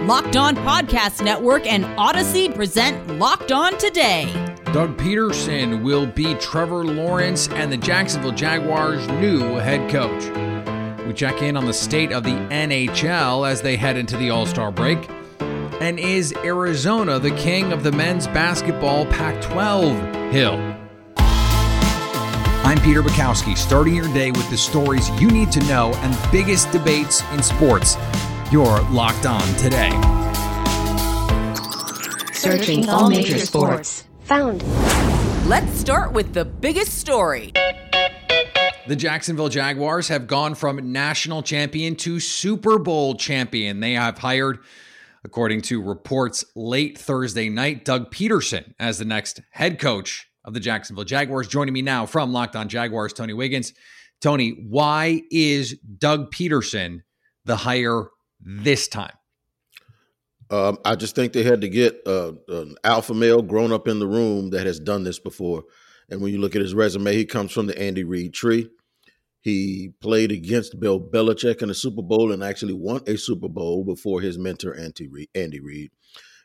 Locked On Podcast Network and Odyssey present Locked On Today. Doug Peterson will be Trevor Lawrence and the Jacksonville Jaguars' new head coach. We check in on the state of the NHL as they head into the All-Star break. And is Arizona the king of the men's basketball Pac-12 Hill? I'm Peter Bukowski, starting your day with the stories you need to know and the biggest debates in sports. You're Locked On Today. Searching all major sports. Found. Let's start with the biggest story. The Jacksonville Jaguars have gone from national champion to Super Bowl champion. They have hired, according to reports late Thursday night, Doug Peterson as the next head coach of the Jacksonville Jaguars. Joining me now from Locked On Jaguars, Tony Wiggins. Tony, why is Doug Peterson the hire this time? I just think they had to get an alpha male grown up in the room that has done this before. And when you look at his resume, he comes from the Andy Reid tree. He played against Bill Belichick in the Super Bowl and actually won a Super Bowl before his mentor, Andy Reid.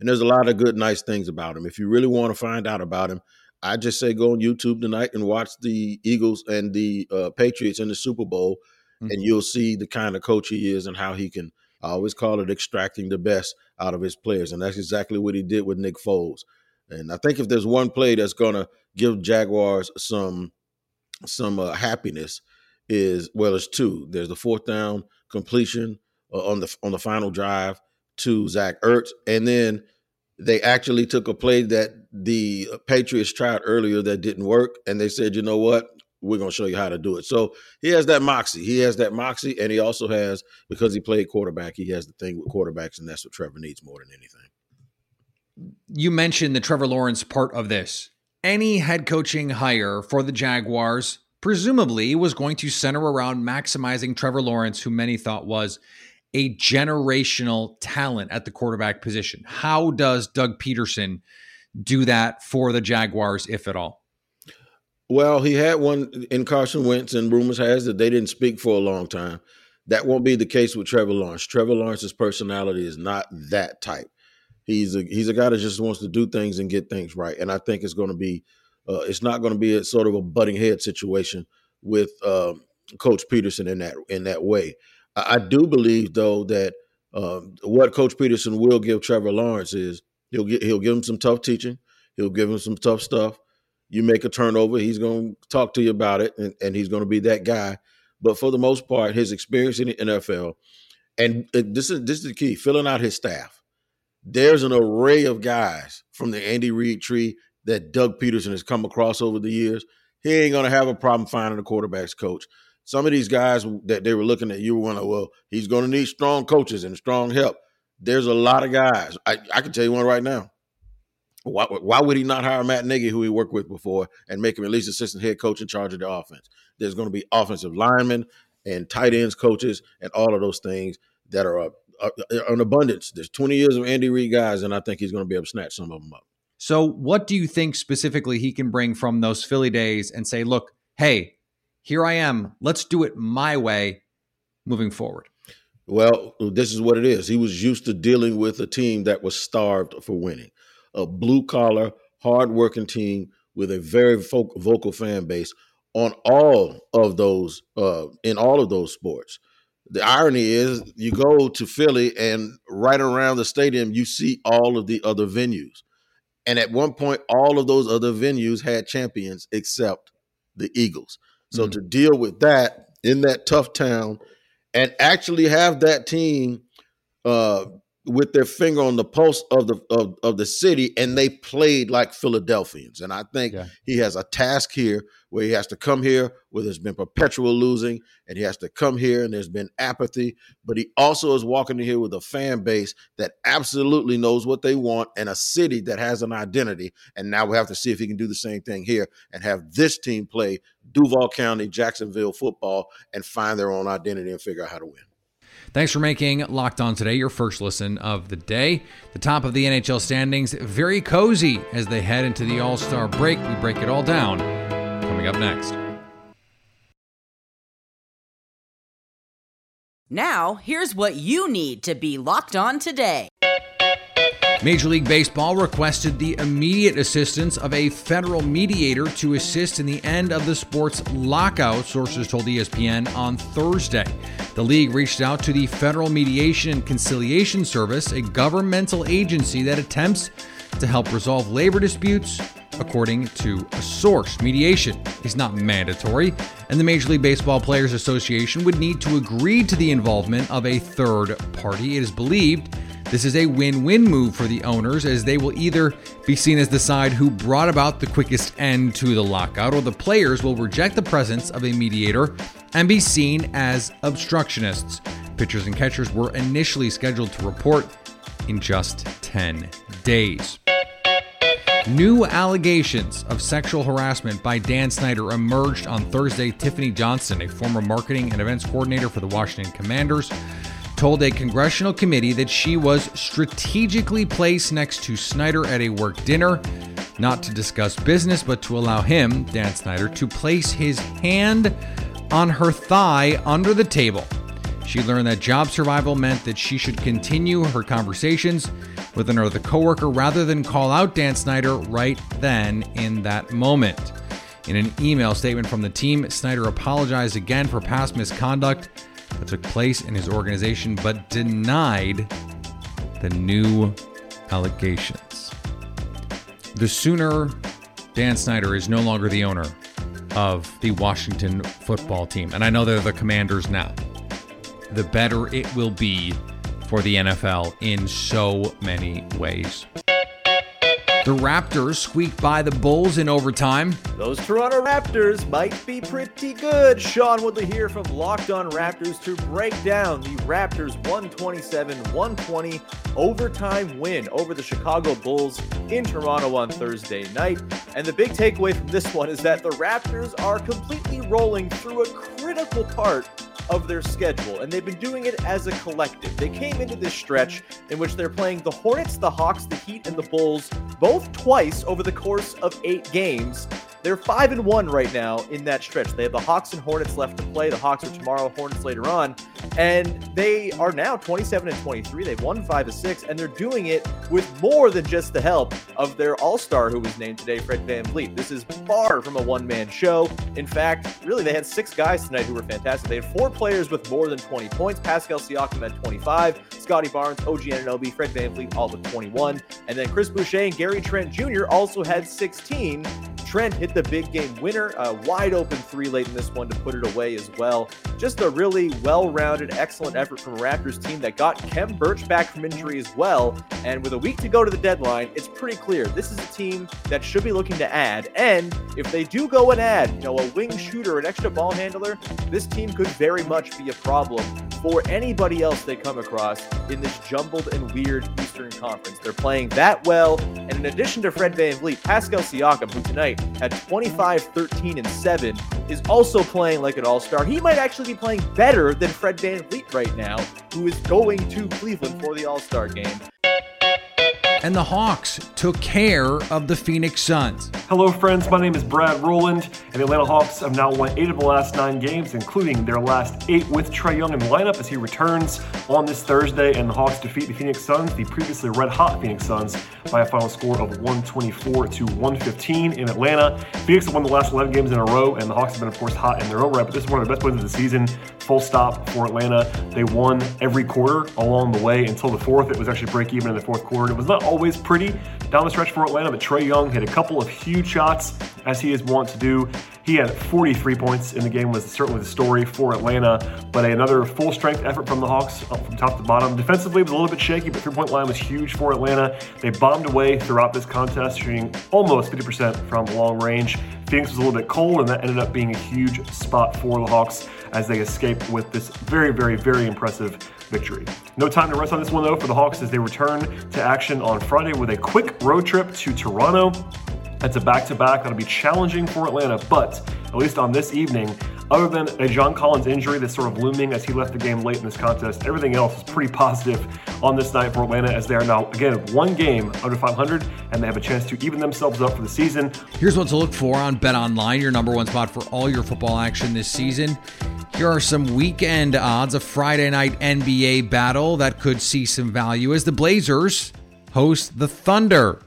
And there's a lot of good, nice things about him. If you really want to find out about him, I just say go on YouTube tonight and watch the Eagles and the Patriots in the Super Bowl, and you'll see the kind of coach he is and how he can, I always call it extracting the best out of his players. And that's exactly what he did with Nick Foles. And I think if there's one play that's going to give Jaguars some happiness is, well, it's two. There's the fourth down completion on the final drive to Zach Ertz. And then they actually took a play that the Patriots tried earlier that didn't work, and they said, you know what, we're going to show you how to do it. So he has that moxie. And he also has, because he played quarterback, he has the thing with quarterbacks, and that's what Trevor needs more than anything. You mentioned the Trevor Lawrence part of this. Any head coaching hire for the Jaguars presumably was going to center around maximizing Trevor Lawrence, who many thought was a generational talent at the quarterback position. How does Doug Peterson do that for the Jaguars, if at all? Well, he had one in Carson Wentz, and rumors has that they didn't speak for a long time. That won't be the case with Trevor Lawrence. Trevor Lawrence's personality is not that type. He's a guy that just wants to do things and get things right. And I think it's going to be, it's not going to be a sort of a butting head situation with Coach Peterson in that way. I do believe, though, that what Coach Peterson will give Trevor Lawrence is he'll give him some tough teaching. He'll give him some tough stuff. You make a turnover, he's going to talk to you about it, and he's going to be that guy. But for the most part, his experience in the NFL, and this is the key, filling out his staff. There's an array of guys from the Andy Reid tree that Doug Peterson has come across over the years. He ain't going to have a problem finding a quarterback's coach. Some of these guys that they were looking at, you were wondering, well, he's going to need strong coaches and strong help. There's a lot of guys. I can tell you one right now. Why would he not hire Matt Nagy, who he worked with before, and make him at least assistant head coach in charge of the offense? There's going to be offensive linemen and tight ends coaches and all of those things that are an abundance. There's 20 years of Andy Reid guys, and I think he's going to be able to snatch some of them up. So what do you think specifically he can bring from those Philly days and say, look, hey, here I am, let's do it my way moving forward? Well, this is what it is. He was used to dealing with a team that was starved for winning. A blue-collar, hard-working team with a very vocal fan base in all of those sports. The irony is you go to Philly and right around the stadium, you see all of the other venues. And at one point, all of those other venues had champions except the Eagles. So to deal with that in that tough town and actually have that team with their finger on the pulse of the city, and they played like Philadelphians. And I think he has a task here where he has to come here where there's been perpetual losing, and he has to come here and there's been apathy. But he also is walking in here with a fan base that absolutely knows what they want and a city that has an identity. And now we have to see if he can do the same thing here and have this team play Duval County, Jacksonville football and find their own identity and figure out how to win. Thanks for making Locked On Today your first listen of the day. The top of the NHL standings, very cozy as they head into the All-Star break. We break it all down coming up next. Now, here's what you need to be locked on today. Major League Baseball requested the immediate assistance of a federal mediator to assist in the end of the sports lockout, sources told ESPN on Thursday. The league reached out to the Federal Mediation and Conciliation Service, a governmental agency that attempts to help resolve labor disputes, according to a source. Mediation is not mandatory, and the Major League Baseball Players Association would need to agree to the involvement of a third party. It is believed this is a win-win move for the owners, as they will either be seen as the side who brought about the quickest end to the lockout, or the players will reject the presence of a mediator and be seen as obstructionists. Pitchers and catchers were initially scheduled to report in just 10 days. New allegations of sexual harassment by Dan Snyder emerged on Thursday. Tiffany Johnson, a former marketing and events coordinator for the Washington Commanders, told a congressional committee that she was strategically placed next to Snyder at a work dinner, not to discuss business, but to allow him, Dan Snyder, to place his hand on her thigh under the table. She learned that job survival meant that she should continue her conversations with another coworker rather than call out Dan Snyder right then in that moment. In an email statement from the team, Snyder apologized again for past misconduct that took place in his organization, but denied the new allegations. The sooner Dan Snyder is no longer the owner of the Washington football team, and I know they're the Commanders now, the better it will be for the NFL in so many ways. The Raptors squeaked by the Bulls in overtime. Those Toronto Raptors might be pretty good. Sean Woodley here from Locked On Raptors to break down the Raptors' 127-120 overtime win over the Chicago Bulls in Toronto on Thursday night. And the big takeaway from this one is that the Raptors are completely rolling through a critical part of their schedule, and they've been doing it as a collective. They came into this stretch in which they're playing the Hornets, the Hawks, the Heat, and the Bulls, both twice over the course of 8 games. They're 5-1 right now in that stretch. They have the Hawks and Hornets left to play. The Hawks are tomorrow, Hornets later on. And they are now 27-23. They've won 5 of 6, and they're doing it with more than just the help of their all-star who was named today, Fred VanVleet. This is far from a one-man show. In fact, really, they had 6 guys tonight who were fantastic. They had 4 players with more than 20 points. Pascal Siakam had 25. Scotty Barnes, OG Anunoby, Fred VanVleet all with 21. And then Chris Boucher and Gary Trent Jr. also had 16. Trent hit the big game winner, a wide open 3 late in this one to put it away as well. Just a really well-rounded, excellent effort from a Raptors team that got Kem Birch back from injury as well. And with a week to go to the deadline, it's pretty clear this is a team that should be looking to add. And if they do go and add, a wing shooter, an extra ball handler, this team could very much be a problem for anybody else they come across in this jumbled and weird Eastern Conference. They're playing that well. And in addition to Fred VanVleet, Pascal Siakam, who tonight at 25, 13, and 7, is also playing like an all-star. He might actually be playing better than Fred VanVleet right now, who is going to Cleveland for the all-star game. And the Hawks took care of the Phoenix Suns. Hello, friends. My name is Brad Rowland, and the Atlanta Hawks have now won 8 of the last 9 games, including their last 8 with Trae Young in the lineup as he returns on this Thursday, and the Hawks defeat the Phoenix Suns, the previously red-hot Phoenix Suns, by a final score of 124-115 in Atlanta. Phoenix have won the last 11 games in a row, and the Hawks have been, of course, hot in their own right, but this is one of the best wins of the season, full stop, for Atlanta. They won every quarter along the way until the fourth. It was actually break-even in the fourth quarter. It was not always pretty down the stretch for Atlanta, but Trae Young hit a couple of huge shots, as he is wont to do. He had 43 points in the game, was certainly the story for Atlanta, but another full-strength effort from the Hawks from top to bottom. Defensively, it was a little bit shaky, but three-point line was huge for Atlanta. They bombed away throughout this contest, shooting almost 50% from long range. Phoenix was a little bit cold, and that ended up being a huge spot for the Hawks as they escape with this very, very, very impressive victory. No time to rest on this one, though, for the Hawks as they return to action on Friday with a quick road trip to Toronto. That's a back-to-back. That'll be challenging for Atlanta, but at least on this evening, other than a John Collins injury that's sort of looming as he left the game late in this contest, everything else is pretty positive on this night for Atlanta as they are now, again, 1 game under 500, and they have a chance to even themselves up for the season. Here's what to look for on Bet Online, your number 1 spot for all your football action this season. Here are some weekend odds. A Friday night NBA battle that could see some value as the Blazers host the Thunder.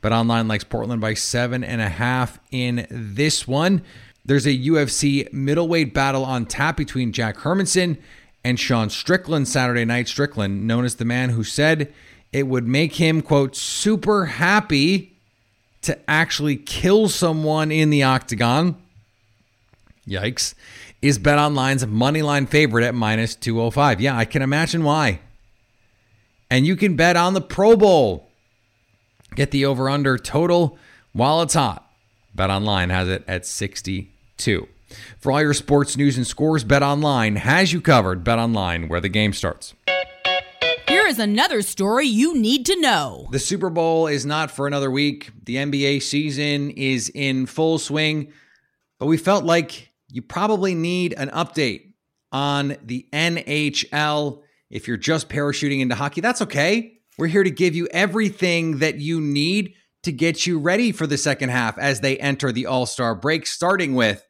Bet Online likes Portland by 7.5 in this one. There's a UFC middleweight battle on tap between Jack Hermanson and Sean Strickland Saturday night. Strickland, known as the man who said it would make him, quote, super happy to actually kill someone in the octagon. Yikes. Is Bet Online's moneyline favorite at minus 205. Yeah, I can imagine why. And you can bet on the Pro Bowl. Get the over-under total while it's hot. Bet Online has it at 62. For all your sports news and scores, Bet Online has you covered. Bet Online, where the game starts. Here is another story you need to know. The Super Bowl is not for another week. The NBA season is in full swing, but we felt like you probably need an update on the NHL. If you're just parachuting into hockey, that's okay. We're here to give you everything that you need to get you ready for the second half as they enter the All-Star break, starting with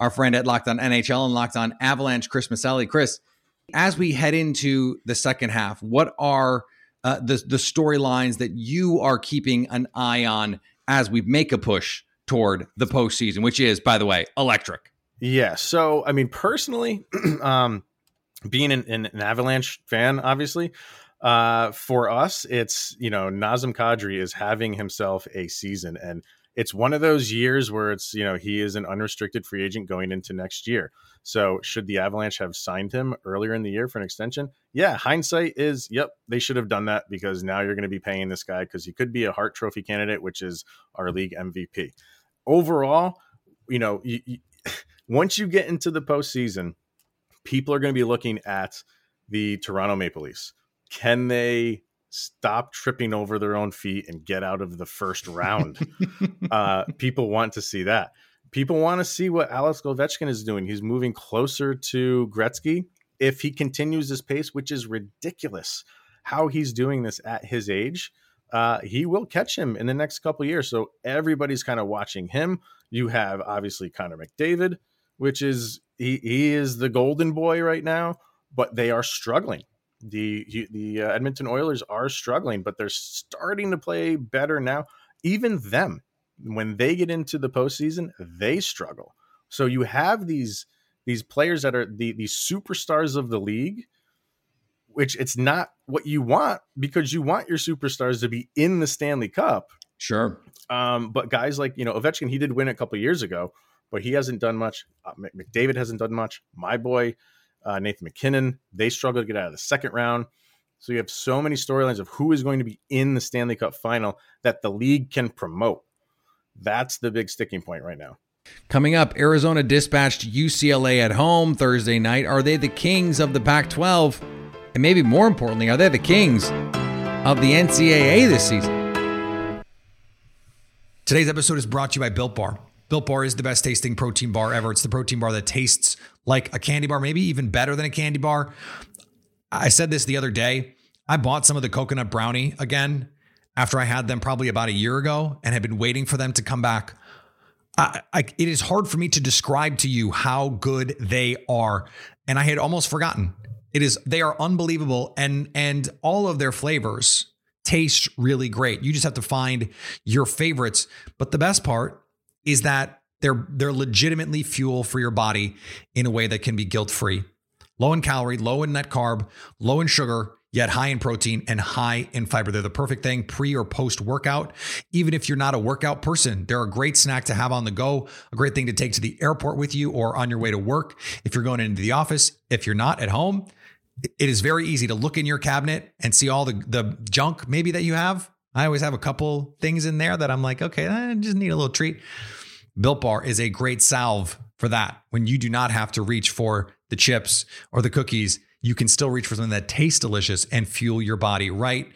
our friend at Locked On NHL and Locked On Avalanche, Chris Maselli. Chris, as we head into the second half, what are the storylines that you are keeping an eye on as we make a push toward the postseason, which is, by the way, electric? Yeah. So, I mean, personally, being an Avalanche fan, obviously, for us, it's, you know, Nazem Kadri is having himself a season, and it's one of those years where it's, you know, he is an unrestricted free agent going into next year. So should the Avalanche have signed him earlier in the year for an extension? Yeah, hindsight is, yep, they should have done that, because now you're going to be paying this guy because he could be a Hart Trophy candidate, which is our league MVP. Overall, you know, once you get into the postseason, people are going to be looking at the Toronto Maple Leafs. Can they stop tripping over their own feet and get out of the first round? People want to see that. People want to see what Alex Ovechkin is doing. He's moving closer to Gretzky. If he continues this pace, which is ridiculous, how he's doing this at his age, he will catch him in the next couple of years. So everybody's kind of watching him. You have obviously Connor McDavid, which is he is the golden boy right now, but they are struggling. The Edmonton Oilers are struggling, but they're starting to play better now. Even them, when they get into the postseason, they struggle. So you have these players that are the superstars of the league, which it's not what you want, because you want your superstars to be in the Stanley Cup. Sure. But guys like, you know, Ovechkin, he did win a couple of years ago, but he hasn't done much. McDavid hasn't done much. My boy, Nathan McKinnon, they struggle to get out of the second round. So you have so many storylines of who is going to be in the Stanley Cup final that the league can promote. That's the big sticking point right now. Coming up, Arizona dispatched UCLA at home Thursday night. Are they the kings of the Pac-12? And maybe more importantly, are they the kings of the NCAA this season? Today's episode is brought to you by Built Bar. Built Bar is the best tasting protein bar ever. It's the protein bar that tastes like a candy bar, maybe even better than a candy bar. I said this the other day. I bought some of the coconut brownie again after I had them probably about a year ago and had been waiting for them to come back. It is hard for me to describe to you how good they are. And I had almost forgotten. They are unbelievable. And all of their flavors taste really great. You just have to find your favorites. But the best part is that they're legitimately fuel for your body in a way that can be guilt-free. Low in calorie, low in net carb, low in sugar, yet high in protein and high in fiber. They're the perfect thing pre or post-workout. Even if you're not a workout person, they're a great snack to have on the go, a great thing to take to the airport with you or on your way to work. If you're going into the office, if you're not at home, it is very easy to look in your cabinet and see all the junk maybe that you have. I always have a couple things in there that I'm like, okay, I just need a little treat. Built Bar is a great salve for that. When you do not have to reach for the chips or the cookies, you can still reach for something that tastes delicious and fuel your body right.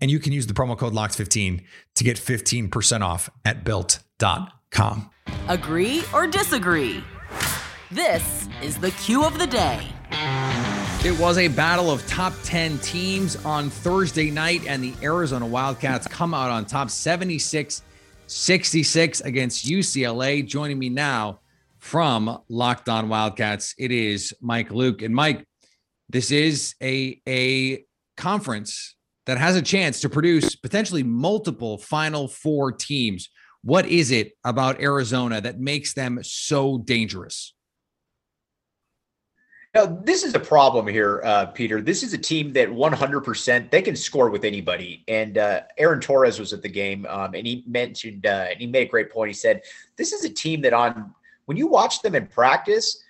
And you can use the promo code LOCKED15 to get 15% off at built.com. Agree or disagree? This is the Q of the Day. It was a battle of top 10 teams on Thursday night, and the Arizona Wildcats come out on top 76-66 against UCLA. Joining me now from Locked On Wildcats, it is Mike Luke. And Mike, this is a conference that has a chance to produce potentially multiple Final Four teams. What is it about Arizona that makes them so dangerous? Now, this is a problem here, Peter. This is a team that 100%, they can score with anybody. And Aaron Torres was at the game, and he mentioned, and he made a great point. He said, this is a team that when you watch them in practice,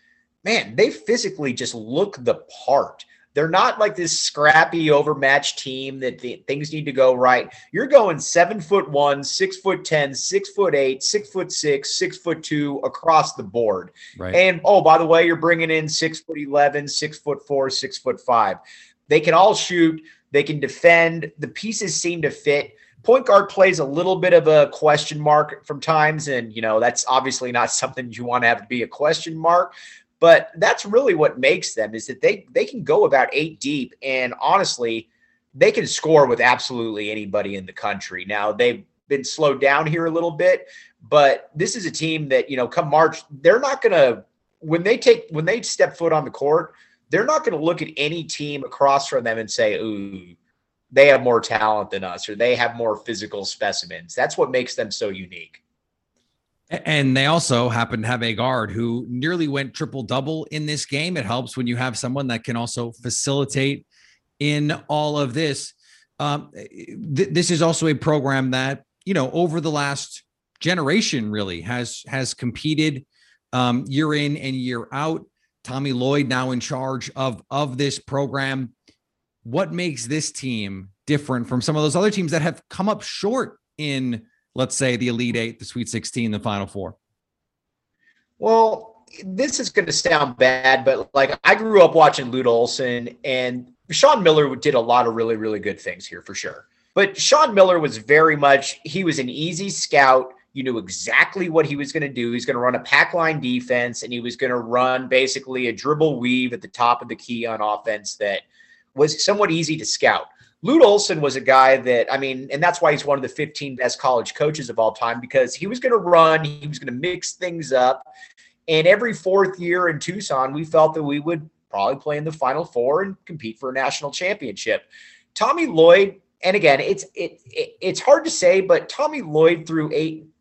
man, they physically just look the part. They're not like this scrappy, overmatched team that things need to go right. You're going 7'1", 6'10", 6'8", 6'6", 6'2" across the board. Right. And oh, by the way, you're bringing in 6'11", 6'4", 6'5". They can all shoot. They can defend. The pieces seem to fit. Point guard plays a little bit of a question mark from times, and you know that's obviously not something you want to have to be a question mark. But that's really what makes them is that they can go about eight deep, and honestly, they can score with absolutely anybody in the country. Now, they've been slowed down here a little bit, but this is a team that, you know, come March, they're not going to – when they step foot on the court, they're not going to look at any team across from them and say, ooh, they have more talent than us or they have more physical specimens. That's what makes them so unique. And they also happen to have a guard who nearly went triple-double in this game. It helps when you have someone that can also facilitate in all of this. This is also a program that, you know, over the last generation really has competed year in and year out. Tommy Lloyd now in charge of this program. What makes this team different from some of those other teams that have come up short in, let's say, the Elite Eight, the Sweet 16, the Final Four? Well, this is going to sound bad, but like I grew up watching Lute Olson, and Sean Miller did a lot of really, really good things here for sure. But Sean Miller was very much, he was an easy scout. You knew exactly what he was going to do. He's going to run a pack line defense, and he was going to run basically a dribble weave at the top of the key on offense that was somewhat easy to scout. Lute Olson was a guy that, I mean, and that's why he's one of the 15 best college coaches of all time, because he was going to run, he was going to mix things up. And every fourth year in Tucson, we felt that we would probably play in the Final Four and compete for a national championship. Tommy Lloyd, and again, it's hard to say, but Tommy Lloyd through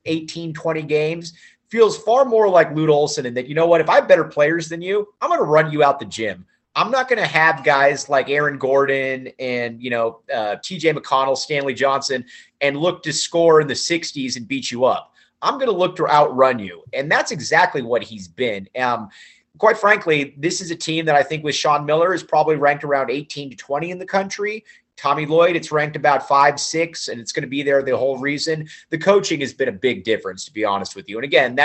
18, 20 games feels far more like Lute Olson in that, you know what, if I have better players than you, I'm going to run you out the gym. I'm not going to have guys like Aaron Gordon and, you know, TJ McConnell, Stanley Johnson, and look to score in the 60s and beat you up. I'm going to look to outrun you. And that's exactly what he's been. Quite frankly, this is a team that I think with Sean Miller is probably ranked around 18 to 20 in the country. Tommy Lloyd, it's ranked about 5, 6, and it's going to be there the whole reason. The coaching has been a big difference, to be honest with you. And again,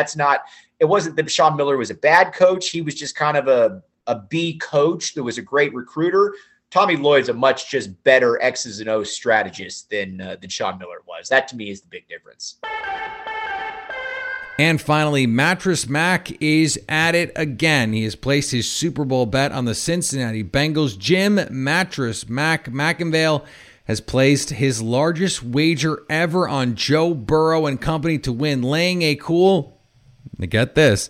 it wasn't that Sean Miller was a bad coach. He was just kind of a B coach that was a great recruiter. Tommy Lloyd's a much just better X's and O's strategist than Sean Miller was. That to me is the big difference. And finally, Mattress Mac is at it again. He has placed his Super Bowl bet on the Cincinnati Bengals. Jim Mattress Mac McInvale has placed his largest wager ever on Joe Burrow and company to win, laying a cool, get this,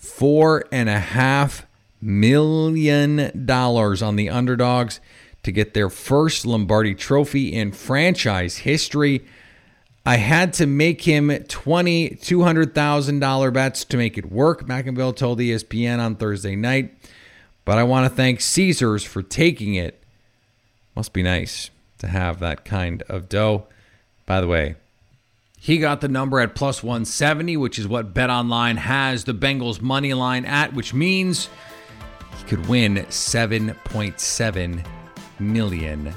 $4.5 million on the underdogs to get their first Lombardi trophy in franchise history. I had to make him $200,000 bets to make it work, McInville told ESPN on Thursday night. But I want to thank Caesars for taking it. Must be nice to have that kind of dough. By the way, he got the number at plus 170, which is what Bet Online has the Bengals money line at, which means he could win $7.7 million.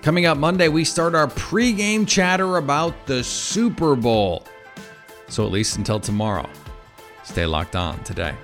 Coming up Monday, we start our pregame chatter about the Super Bowl. So at least until tomorrow, stay locked on today.